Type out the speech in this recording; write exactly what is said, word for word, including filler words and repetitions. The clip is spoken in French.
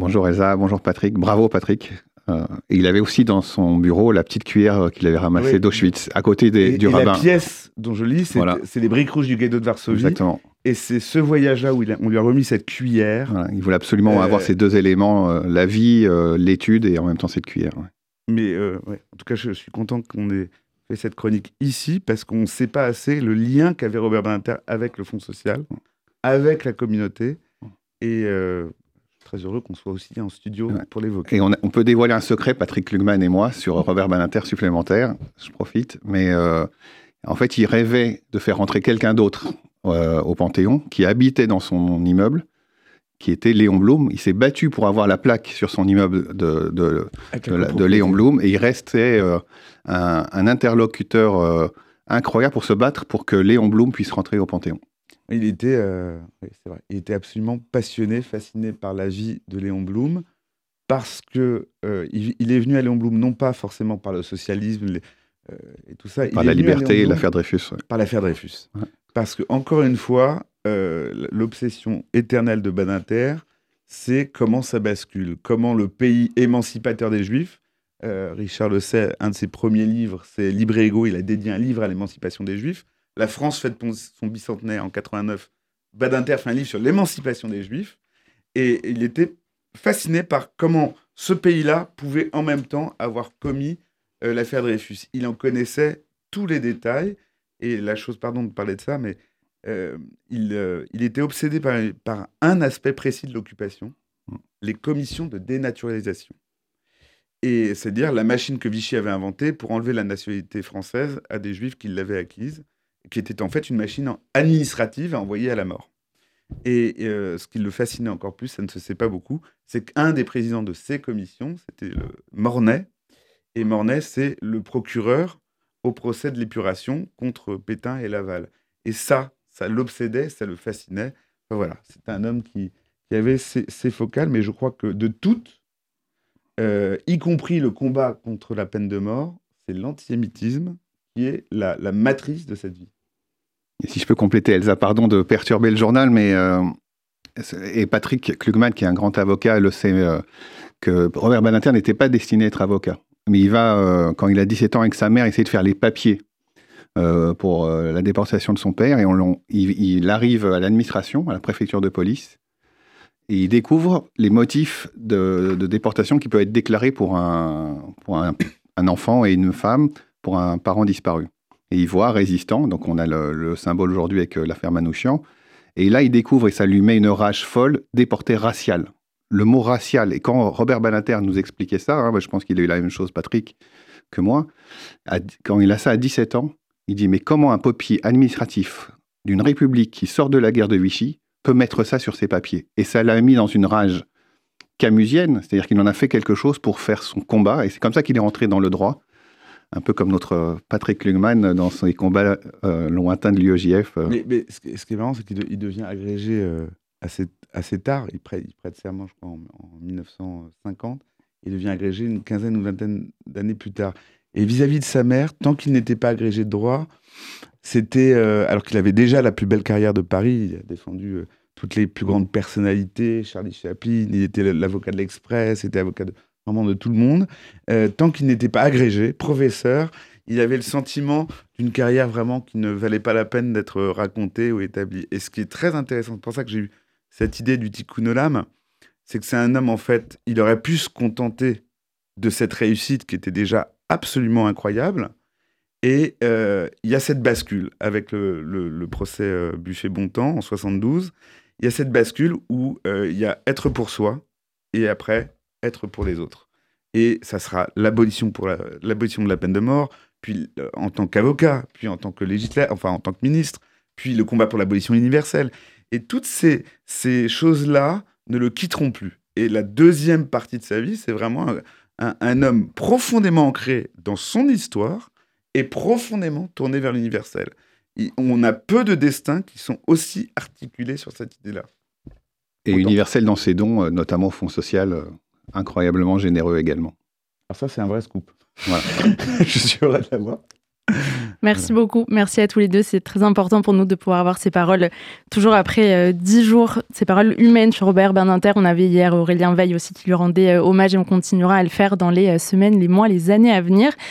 Bonjour Elsa, bonjour Patrick, bravo Patrick. Euh, et il avait aussi dans son bureau la petite cuillère qu'il avait ramassée oui. d'Auschwitz, à côté des, et, du et rabbin. La pièce dont je lis, c'est, voilà. c'est les briques rouges du ghetto de Varsovie. Exactement. Et c'est ce voyage-là où il a, on lui a remis cette cuillère. Voilà, il voulait absolument euh... avoir ces deux éléments, euh, la vie, euh, l'étude et en même temps cette cuillère. Ouais. Mais euh, ouais. En tout cas, je, je suis content qu'on ait fait cette chronique ici, parce qu'on ne sait pas assez le lien qu'avait Robert Badinter avec le Fonds social, avec la communauté. Et... Euh, très heureux qu'on soit aussi en studio ouais. pour l'évoquer. Et on, a, on peut dévoiler un secret, Patrick Klugman et moi, sur Robert Badinter supplémentaire. Je profite, mais euh, en fait, il rêvait de faire rentrer quelqu'un d'autre euh, au Panthéon, qui habitait dans son immeuble, qui était Léon Blum. Il s'est battu pour avoir la plaque sur son immeuble de, de, de, de, de Léon Blum, et il restait euh, un, un interlocuteur euh, incroyable pour se battre pour que Léon Blum puisse rentrer au Panthéon. Il était, euh, oui, c'est vrai, il était absolument passionné, fasciné par la vie de Léon Blum, parce qu'il euh, il est venu à Léon Blum, non pas forcément par le socialisme les, euh, et tout ça. Par il la liberté et l'affaire Dreyfus. Ouais. Par l'affaire Dreyfus. Ouais. Parce que, encore une fois, euh, l'obsession éternelle de Badinter, c'est comment ça bascule, comment le pays émancipateur des Juifs, euh, Richard le sait, un de ses premiers livres, c'est Libre Ego, il a dédié un livre à l'émancipation des Juifs. La France fête son bicentenaire en quatre-vingt-neuf. Badinter fait un livre sur l'émancipation des Juifs. Et il était fasciné par comment ce pays-là pouvait en même temps avoir commis euh, l'affaire Dreyfus. Il en connaissait tous les détails. Et la chose, pardon de parler de ça, mais euh, il, euh, il était obsédé par, par un aspect précis de l'occupation, les commissions de dénaturalisation. Et c'est-à-dire la machine que Vichy avait inventée pour enlever la nationalité française à des Juifs qui l'avaient acquise, qui était en fait une machine administrative à envoyer à la mort. Et euh, ce qui le fascinait encore plus, ça ne se sait pas beaucoup, c'est qu'un des présidents de ces commissions, c'était le Mornet. Et Mornet, c'est le procureur au procès de l'épuration contre Pétain et Laval. Et ça, ça l'obsédait, ça le fascinait. Enfin, voilà, c'est un homme qui, qui avait ses, ses focales, mais je crois que de toutes, euh, y compris le combat contre la peine de mort, c'est l'antisémitisme qui est la, la matrice de cette vie. Et si je peux compléter, Elsa, pardon de perturber le journal, mais euh, et Patrick Klugman, qui est un grand avocat, le sait, euh, que Robert Badinter n'était pas destiné à être avocat. Mais il va, euh, quand il a dix-sept ans avec sa mère, essayer de faire les papiers euh, pour euh, la déportation de son père, et on, on, il, il arrive à l'administration, à la préfecture de police, et il découvre les motifs de, de déportation qui peuvent être déclarés pour un, pour un, un enfant et une femme, pour un parent disparu. Et il voit résistant, donc on a le, le symbole aujourd'hui avec euh, l'affaire Manouchian, et là il découvre, et ça lui met une rage folle, déporté racial. Le mot racial, et quand Robert Badinter nous expliquait ça, hein, bah, je pense qu'il a eu la même chose, Patrick, que moi, à, quand il a ça à dix-sept ans, il dit, mais comment un papier administratif d'une république qui sort de la guerre de Vichy peut mettre ça sur ses papiers? Et ça l'a mis dans une rage camusienne, c'est-à-dire qu'il en a fait quelque chose pour faire son combat, et c'est comme ça qu'il est rentré dans le droit, un peu comme notre Patrick Klugman dans ses combats euh, lointains de l'U E J F. Euh. Mais, mais ce, ce qui est marrant, c'est qu'il de, il devient agrégé euh, assez, assez tard. Il prête, il prête serment, je crois, en, en dix-neuf cent cinquante. Il devient agrégé une quinzaine ou vingtaine d'années plus tard. Et vis-à-vis de sa mère, tant qu'il n'était pas agrégé de droit, c'était... Euh, alors qu'il avait déjà la plus belle carrière de Paris, il a défendu euh, toutes les plus grandes personnalités, Charlie Chaplin, il était l'avocat de l'Express, il était avocat de... vraiment de tout le monde, euh, tant qu'il n'était pas agrégé, professeur, il avait le sentiment d'une carrière vraiment qui ne valait pas la peine d'être racontée ou établie. Et ce qui est très intéressant, c'est pour ça que j'ai eu cette idée du Tikoun Olam, c'est que c'est un homme, en fait, il aurait pu se contenter de cette réussite qui était déjà absolument incroyable, et euh, il y a cette bascule avec le, le, le procès euh, Buffet-Bontemps en soixante-douze, il y a cette bascule où euh, il y a être pour soi, et après... être pour les autres. Et ça sera l'abolition, pour la, l'abolition de la peine de mort, puis euh, en tant qu'avocat, puis en tant que législateur, enfin en tant que ministre, puis le combat pour l'abolition universelle. Et toutes ces, ces choses-là ne le quitteront plus. Et la deuxième partie de sa vie, c'est vraiment un, un, un homme profondément ancré dans son histoire et profondément tourné vers l'universel. Et on a peu de destins qui sont aussi articulés sur cette idée-là. Et universel dans ses dons, notamment au Fonds social... Euh... incroyablement généreux également. Alors ça, c'est un vrai scoop. Voilà. Je suis heureux de l'avoir. Merci voilà. beaucoup. Merci à tous les deux. C'est très important pour nous de pouvoir avoir ces paroles. Toujours après dix euh, jours, ces paroles humaines sur Robert Badinter. On avait hier Aurélien Veil aussi qui lui rendait euh, hommage et on continuera à le faire dans les euh, semaines, les mois, les années à venir.